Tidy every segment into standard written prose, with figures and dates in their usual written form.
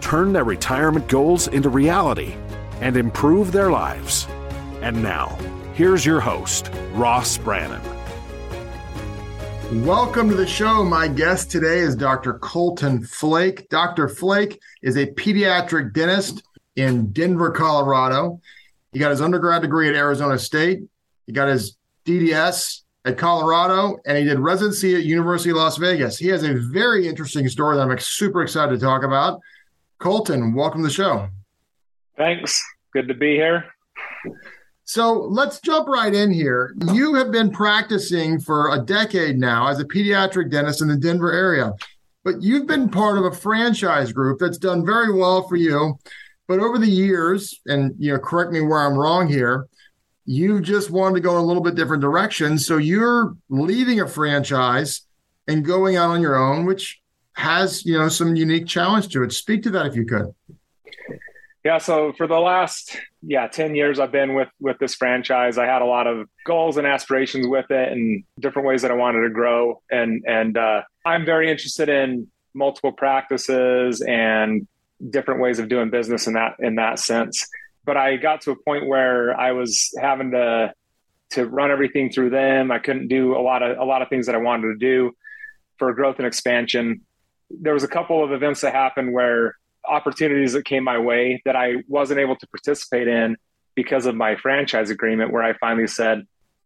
turn their retirement goals into reality, and improve their lives. And now, here's your host, Ross Brannon. Welcome to the show. My guest today is Dr. Colton Flake. Dr. Flake is a pediatric dentist in Denver, Colorado. He got his undergrad degree at Arizona State. He got his DDS at Colorado, and he did residency at University of Las Vegas. He has a very interesting story that I'm super excited to talk about. Colton, welcome to the show. Thanks. Good to be here. So let's jump right in here. You have been practicing for a decade now as a pediatric dentist in the Denver area, but you've been part of a franchise group that's done very well for you. But over the years, and correct me where I'm wrong here, you just wanted to go in a little bit different direction. So you're leaving a franchise and going out on your own, which has, some unique challenge to it. Speak to that if you could. Yeah. So for the last 10 years, I've been with this franchise. I had a lot of goals and aspirations with it and different ways that I wanted to grow. And I'm very interested in multiple practices and different ways of doing business in that sense. But I got to a point where I was having to run everything through them. I couldn't do a lot of things that I wanted to do for growth and expansion. There was a couple of events that happened where opportunities that came my way that I wasn't able to participate in because of my franchise agreement, where I finally said,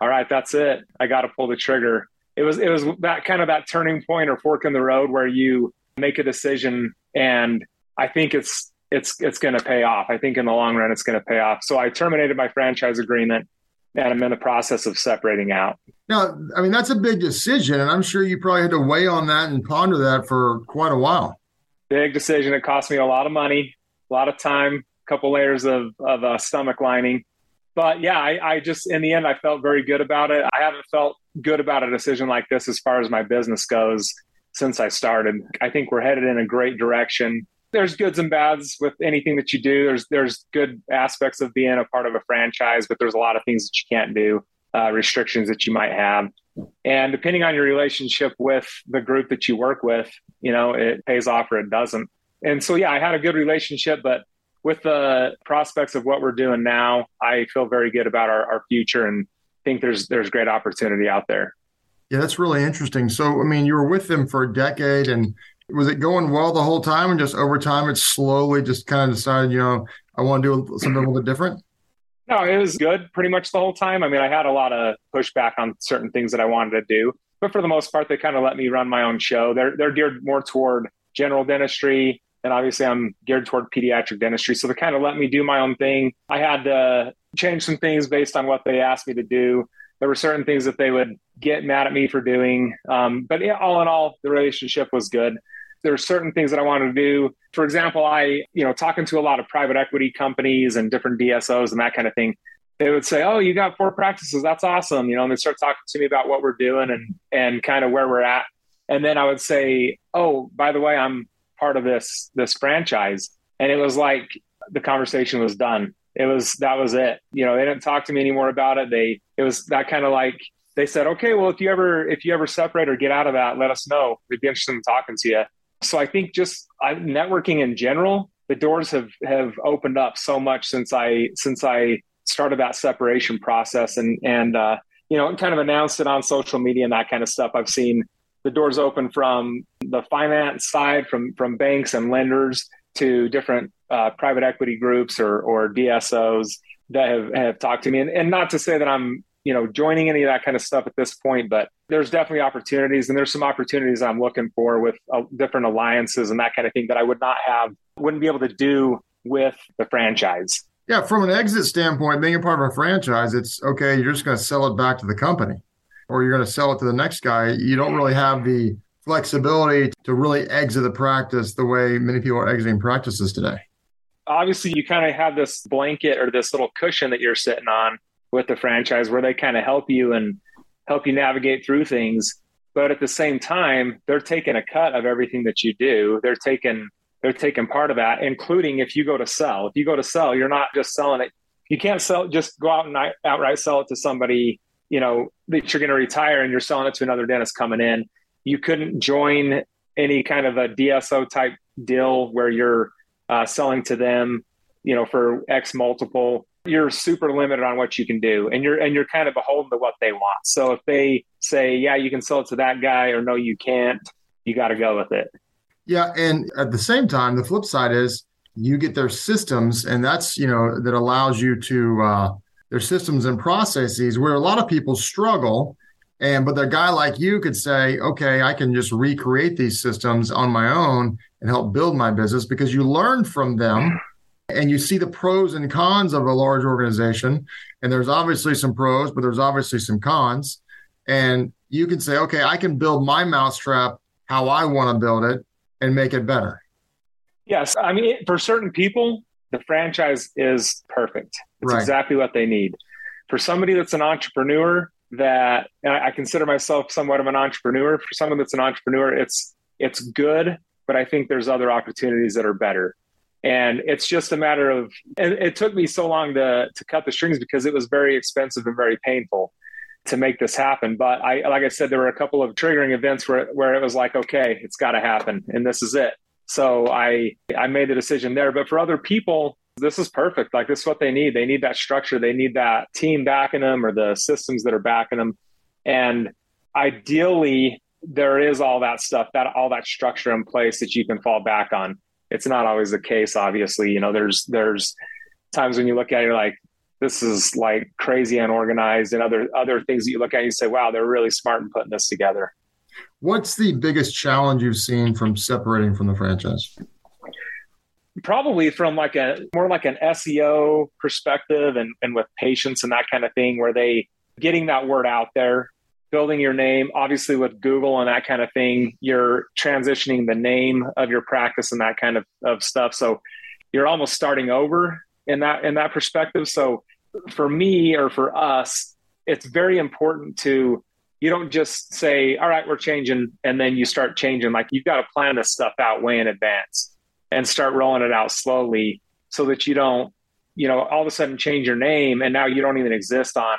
all right, that's it. I got to pull the trigger. It was that kind of that turning point or fork in the road where you make a decision, and I think it's going to pay off. I think in the long run, it's going to pay off. So I terminated my franchise agreement, and I'm in the process of separating out. Now, I mean, that's a big decision, and I'm sure you probably had to weigh on that and ponder that for quite a while. Big decision. It cost me a lot of money, a lot of time, a couple layers of stomach lining. But yeah, I just, in the end, I felt very good about it. I haven't felt good about a decision like this as far as my business goes since I started. I think we're headed in a great direction. There's goods and bads with anything that you do. There's good aspects of being a part of a franchise, but there's a lot of things that you can't do, restrictions that you might have. And depending on your relationship with the group that you work with, it pays off or it doesn't. And so, I had a good relationship, but with the prospects of what we're doing now, I feel very good about our future and think there's great opportunity out there. Yeah, that's really interesting. So, you were with them for a decade, and was it going well the whole time, and just over time, it slowly just kind of decided, I want to do something a little bit different? No, it was good pretty much the whole time. I had a lot of pushback on certain things that I wanted to do, but for the most part, they kind of let me run my own show. They're geared more toward general dentistry, and obviously I'm geared toward pediatric dentistry. So they kind of let me do my own thing. I had to change some things based on what they asked me to do. There were certain things that they would get mad at me for doing. But all in all, the relationship was good. There are certain things that I wanted to do. For example, I, talking to a lot of private equity companies and different DSOs and that kind of thing, they would say, oh, you got 4 practices. That's awesome. And they start talking to me about what we're doing and kind of where we're at. And then I would say, oh, by the way, I'm part of this franchise. And it was like the conversation was done. That was it. They didn't talk to me anymore about it. It was that kind of like, they said, okay, well, if you ever separate or get out of that, let us know. We'd be interested in talking to you. So I think just networking in general, the doors have opened up so much since I started that separation process and kind of announced it on social media and that kind of stuff. I've seen the doors open from the finance side, from banks and lenders to different private equity groups or DSOs that have talked to me. And not to say that I'm joining any of that kind of stuff at this point, but there's definitely opportunities, and there's some opportunities I'm looking for with different alliances and that kind of thing that I wouldn't be able to do with the franchise. Yeah. From an exit standpoint, being a part of a franchise, it's okay. You're just going to sell it back to the company, or you're going to sell it to the next guy. You don't really have the flexibility to really exit the practice the way many people are exiting practices today. obviously you kind of have this blanket or this little cushion that you're sitting on with the franchise where they kind of help you and help you navigate through things. But at the same time, they're taking a cut of everything that you do. They're taking part of that, including if you go to sell. If you go to sell, you're not just selling it. You can't sell, just go out and outright sell it to somebody, you know, that you're going to retire and you're selling it to another dentist coming in. You couldn't join any kind of a DSO type deal where you're selling to them, you know, for X multiple. You're super limited on what you can do, and you're kind of beholden to what they want. So if they say, yeah, you can sell it to that guy, or no, you can't, you got to go with it. Yeah. And at the same time, the flip side is you get their systems, and that's, you know, that allows you to their systems and processes where a lot of people struggle. But a guy like you could say, okay, I can just recreate these systems on my own and help build my business, because you learn from them. And you see the pros and cons of a large organization. And there's obviously some pros, but there's obviously some cons. And you can say, okay, I can build my mousetrap how I want to build it and make it better. Yes. I mean, for certain people, the franchise is perfect. It's right. Exactly what they need. For somebody that's an entrepreneur, and I consider myself somewhat of an entrepreneur. For someone that's an entrepreneur, it's good, but I think there's other opportunities that are better. And it's just a matter of, and it took me so long to cut the strings because it was very expensive and very painful to make this happen. But I, like I said, there were a couple of triggering events where it was like, okay, it's got to happen and this is it. So I made the decision there. But for other people, this is perfect. Like, this is what they need. They need that structure. They need that team backing them or the systems that are backing them. And ideally there is all that stuff, all that structure in place that you can fall back on. It's not always the case, obviously. You know, there's times when you look at it, you're like, this is like crazy unorganized, and other things that you look at and you say, wow, they're really smart in putting this together. What's the biggest challenge you've seen from separating from the franchise? Probably from like more like an SEO perspective and with patients and that kind of thing, where they getting that word out there, building your name. Obviously with Google and that kind of thing, you're transitioning the name of your practice and that kind of stuff. So you're almost starting over in that perspective. So for me, or for us, it's very important to, you don't just say, all right, we're changing, and then you start changing. Like, you've got to plan this stuff out way in advance and start rolling it out slowly so that you don't, you know, all of a sudden change your name and now you don't even exist on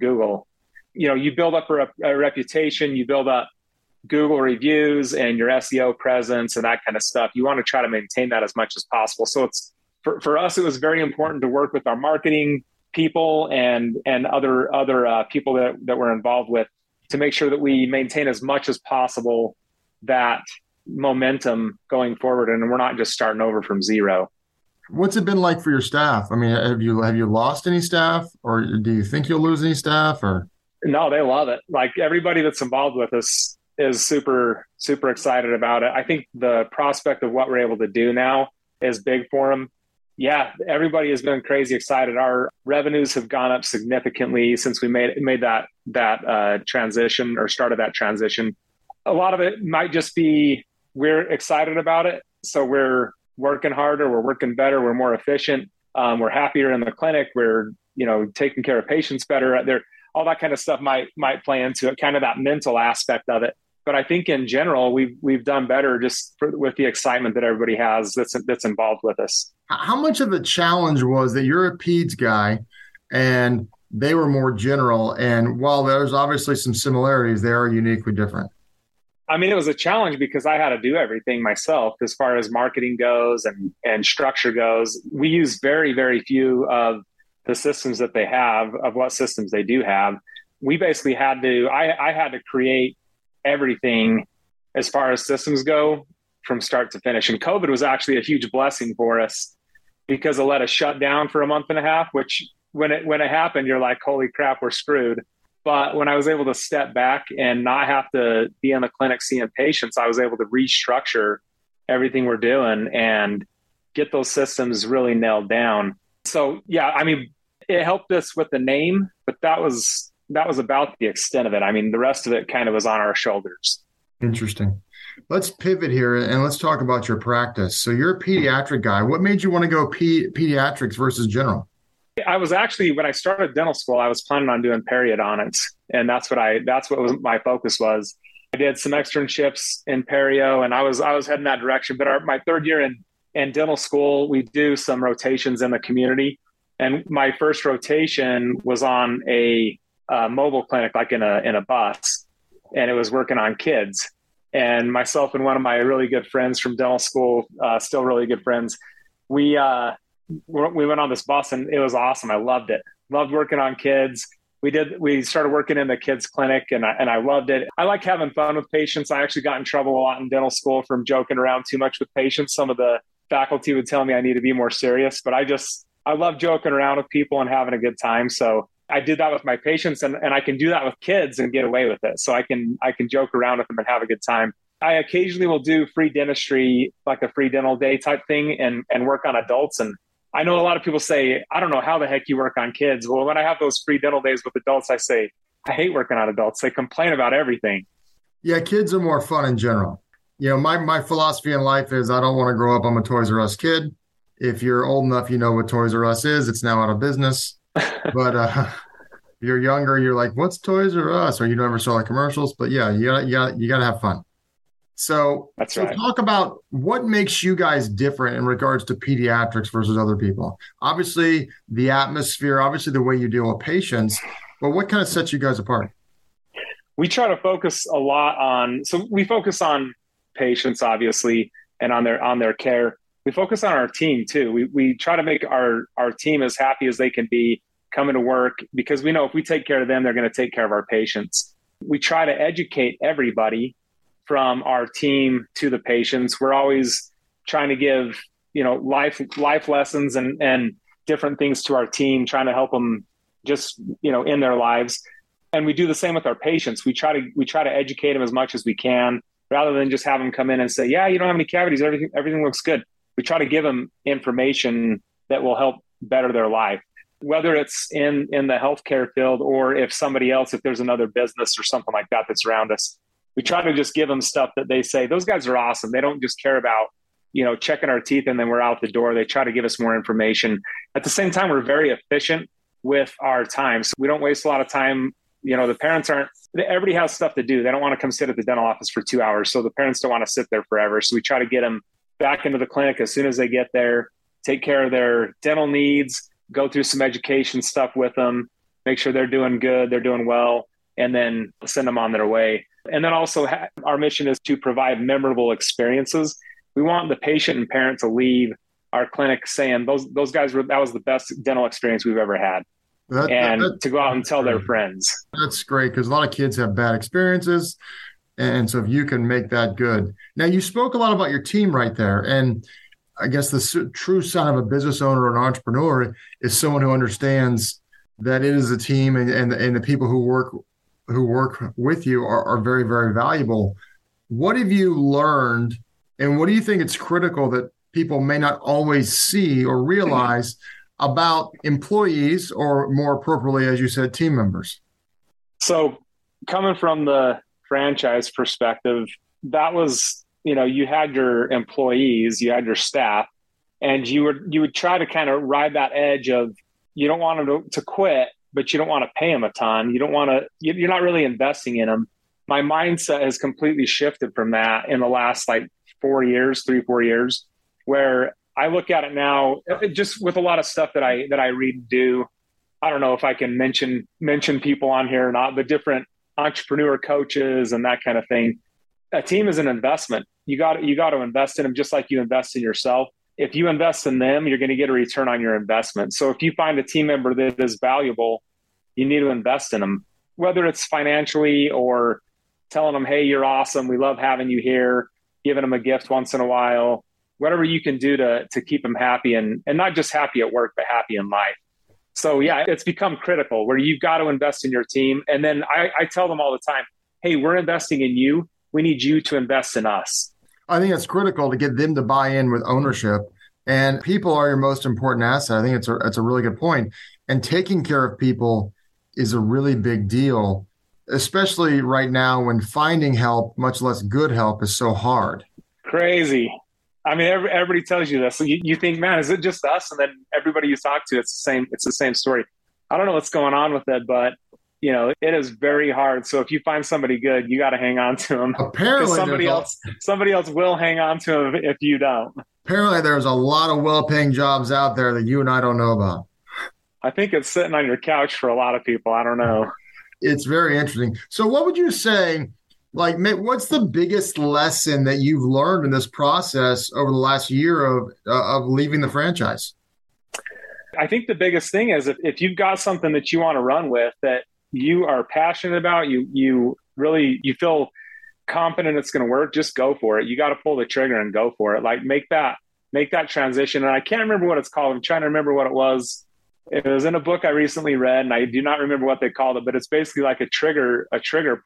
Google. You know, you build up a reputation, you build up Google reviews and your SEO presence and that kind of stuff. You want to try to maintain that as much as possible. So it's for us, it was very important to work with our marketing people and other people that we're involved with to make sure that we maintain as much as possible that momentum going forward, and we're not just starting over from zero. What's it been like for your staff? I mean, have you lost any staff, or do you think you'll lose any staff, or? No, they love it. Like, everybody that's involved with us is super, super excited about it. I think the prospect of what we're able to do now is big for them. Yeah, everybody has been crazy excited. Our revenues have gone up significantly since we made that transition, or started that transition. A lot of it might just be we're excited about it, so we're working harder, we're working better, we're more efficient, we're happier in the clinic, we're, you know, taking care of patients better out there. All that kind of stuff might play into it, kind of that mental aspect of it. But I think in general, we've done better just with the excitement that everybody has that's involved with us. How much of a challenge was that you're a peds guy and they were more general? And while there's obviously some similarities, they are uniquely different. I mean, it was a challenge because I had to do everything myself as far as marketing goes and structure goes. We use very, very few of the systems that they have, of what systems they do have. We basically had to, I had to create everything as far as systems go from start to finish. And COVID was actually a huge blessing for us because it let us shut down for a month and a half, which when it happened, you're like, holy crap, we're screwed. But when I was able to step back and not have to be in the clinic seeing patients, I was able to restructure everything we're doing and get those systems really nailed down. So, yeah, I mean, it helped us with the name, but that was about the extent of it. I mean, the rest of it kind of was on our shoulders. Interesting. Let's pivot here and let's talk about your practice. So you're a pediatric guy. What made you want to go pediatrics versus general? I was actually, when I started dental school, I was planning on doing periodontics, and that's what my focus was. I did some externships in perio, and I was heading that direction. But my third year in dental school, we do some rotations in the community, and my first rotation was on a mobile clinic, like in a bus, and it was working on kids. And myself and one of my really good friends from dental school, still really good friends, we went on this bus, and it was awesome. I loved it. Loved working on kids. We started working in the kids clinic, and I loved it. I like having fun with patients. I actually got in trouble a lot in dental school from joking around too much with patients. Some of the faculty would tell me I need to be more serious, but I love joking around with people and having a good time. So I did that with my patients, and I can do that with kids and get away with it. So I can joke around with them and have a good time. I occasionally will do free dentistry, like a free dental day type thing, and work on adults. And I know a lot of people say, I don't know how the heck you work on kids. Well, when I have those free dental days with adults, I say, I hate working on adults. They complain about everything. Yeah, kids are more fun in general. You know, my philosophy in life is I don't want to grow up, I'm a Toys R Us kid. If you're old enough, you know what Toys R Us is. It's now out of business. But if you're younger, you're like, what's Toys R Us? Or you never saw the commercials. But yeah, you gotta have fun. So that's right. Talk about what makes you guys different in regards to pediatrics versus other people. Obviously, the atmosphere, obviously the way you deal with patients, but what kind of sets you guys apart? We try to focus a lot on, so we focus on patients, obviously, and on their care. We focus on our team too. We try to make our team as happy as they can be coming to work, because we know if we take care of them, they're going to take care of our patients. We try to educate everybody, from our team to the patients. We're always trying to give, you know, life lessons and different things to our team, trying to help them just, you know, in their lives. And we do the same with our patients. We try to educate them as much as we can, rather than just have them come in and say, yeah, you don't have any cavities, everything looks good. We try to give them information that will help better their life, whether it's in the healthcare field, or if somebody else, if there's another business or something like that that's around us. We try to just give them stuff that they say, those guys are awesome. They don't just care about, you know, checking our teeth and then we're out the door. They try to give us more information. At the same time, we're very efficient with our time. So we don't waste a lot of time. You know, the parents aren't, everybody has stuff to do. They don't want to come sit at the dental office for 2 hours. So the parents don't want to sit there forever. So we try to get them back into the clinic as soon as they get there, take care of their dental needs, go through some education stuff with them, make sure they're doing good, they're doing well, and then send them on their way. And then also our mission is to provide memorable experiences. We want the patient and parent to leave our clinic saying, those guys that was the best dental experience we've ever had. To go out and tell their friends. That's great, because a lot of kids have bad experiences. And so if you can make that good. Now, you spoke a lot about your team right there. And I guess the true sign of a business owner or an entrepreneur is someone who understands that it is a team, and the people who work with you are very, very valuable. What have you learned, and what do you think it's critical that people may not always see or realize about employees, or more appropriately, as you said, team members? So coming from the franchise perspective, that was, you know, you had your employees, you had your staff, and you would try to kind of ride that edge of, you don't want them to quit, but you don't want to pay them a ton. You don't want to, you're not really investing in them. My mindset has completely shifted from that in the last 4 years, where I look at it now, just with a lot of stuff that I read and do. I don't know if I can mention people on here or not, but different entrepreneur coaches and that kind of thing. A team is an investment. You got to invest in them just like you invest in yourself. If you invest in them, you're going to get a return on your investment. So if you find a team member that is valuable, you need to invest in them, whether it's financially or telling them, hey, you're awesome, we love having you here, giving them a gift once in a while, whatever you can do to keep them happy, and not just happy at work, but happy in life. So yeah, it's become critical where you've got to invest in your team. And then I tell them all the time, hey, we're investing in you. We need you to invest in us. I think it's critical to get them to buy in with ownership, and people are your most important asset. I think it's a really good point. And taking care of people is a really big deal, especially right now when finding help, much less good help, is so hard. Crazy. I mean, everybody tells you this. So you think, man, is it just us? And then everybody you talk to, it's the same story. I don't know what's going on with it, but you know, it is very hard. So if you find somebody good, you got to hang on to them. Apparently somebody else will hang on to them if you don't. Apparently there's a lot of well-paying jobs out there that you and I don't know about. I think it's sitting on your couch for a lot of people. I don't know. It's very interesting. So what would you say, like, what's the biggest lesson that you've learned in this process over the last year of leaving the franchise? I think the biggest thing is if you've got something that you want to run with that you are passionate about, you really feel confident it's going to work, just go for it. You got to pull the trigger and go for it. Like make that transition. And I can't remember what it's called. I'm trying to remember what it was. It was in a book I recently read, and I do not remember what they called it, but it's basically like a trigger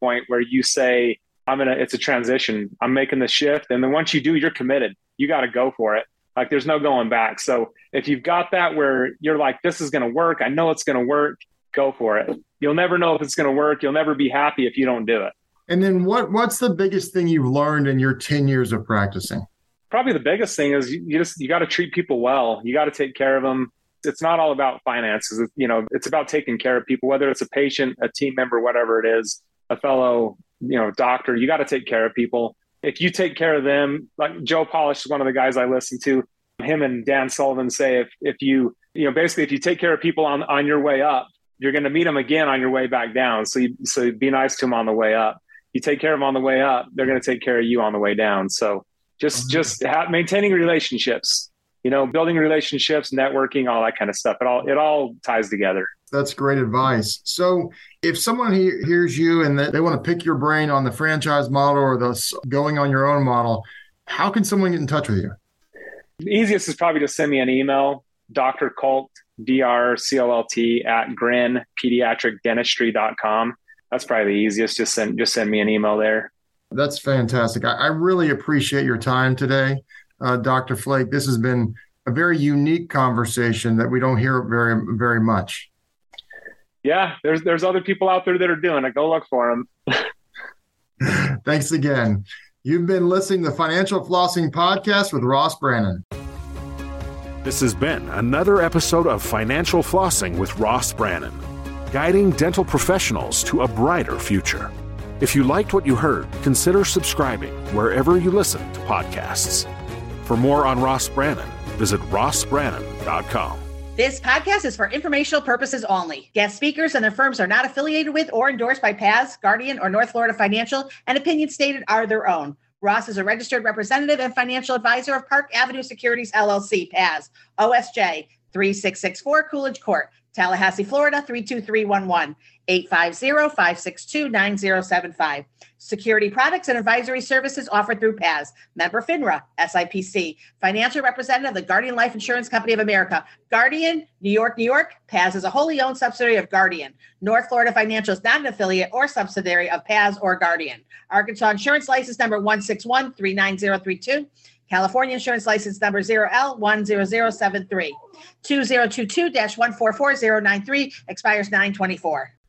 point where you say, it's a transition. I'm making the shift. And then once you do, you're committed. You got to go for it. Like there's no going back. So if you've got that where you're like, this is going to work, I know it's going to work, go for it. You'll never know if it's going to work. You'll never be happy if you don't do it. And then what's the biggest thing you've learned in your 10 years of practicing? Probably the biggest thing is you got to treat people well. You got to take care of them. It's not all about finances. It's about taking care of people, whether it's a patient, a team member, whatever it is, a fellow, doctor. You got to take care of people. If you take care of them, like Joe Polish is one of the guys I listen to, him and Dan Sullivan say, if you take care of people on your way up, you're going to meet them again on your way back down. So be nice to them on the way up. You take care of them on the way up, they're going to take care of you on the way down. So just maintaining relationships. Building relationships, networking, all that kind of stuff. It all ties together. That's great advice. So if someone hears you and they want to pick your brain on the franchise model or the going on your own model, how can someone get in touch with you? The easiest is probably to send me an email, Dr. Colt, D-R-C-O-L-T @grinpediatricdentistry.com. That's probably the easiest. Just send me an email there. That's fantastic. I really appreciate your time today. Dr. Flake, this has been a very unique conversation that we don't hear very, very much. Yeah, there's other people out there that are doing it. Go look for them. Thanks again. You've been listening to the Financial Flossing Podcast with Ross Brannon. This has been another episode of Financial Flossing with Ross Brannon, guiding dental professionals to a brighter future. If you liked what you heard, consider subscribing wherever you listen to podcasts. For more on Ross Brannon, visit RossBrannon.com. This podcast is for informational purposes only. Guest speakers and their firms are not affiliated with or endorsed by PAS, Guardian, or North Florida Financial, and opinions stated are their own. Ross is a registered representative and financial advisor of Park Avenue Securities, LLC, PAS, OSJ, 3664 Coolidge Court, Tallahassee, Florida, 32311, 850-562-9075. Security products and advisory services offered through PAS, member FINRA, SIPC, financial representative of the Guardian Life Insurance Company of America, Guardian, New York, New York. PAS is a wholly owned subsidiary of Guardian. North Florida Financial is not an affiliate or subsidiary of PAS or Guardian. Arkansas Insurance License Number 161-39032. California Insurance License Number 0L10073. 2022-144093 expires 9/24.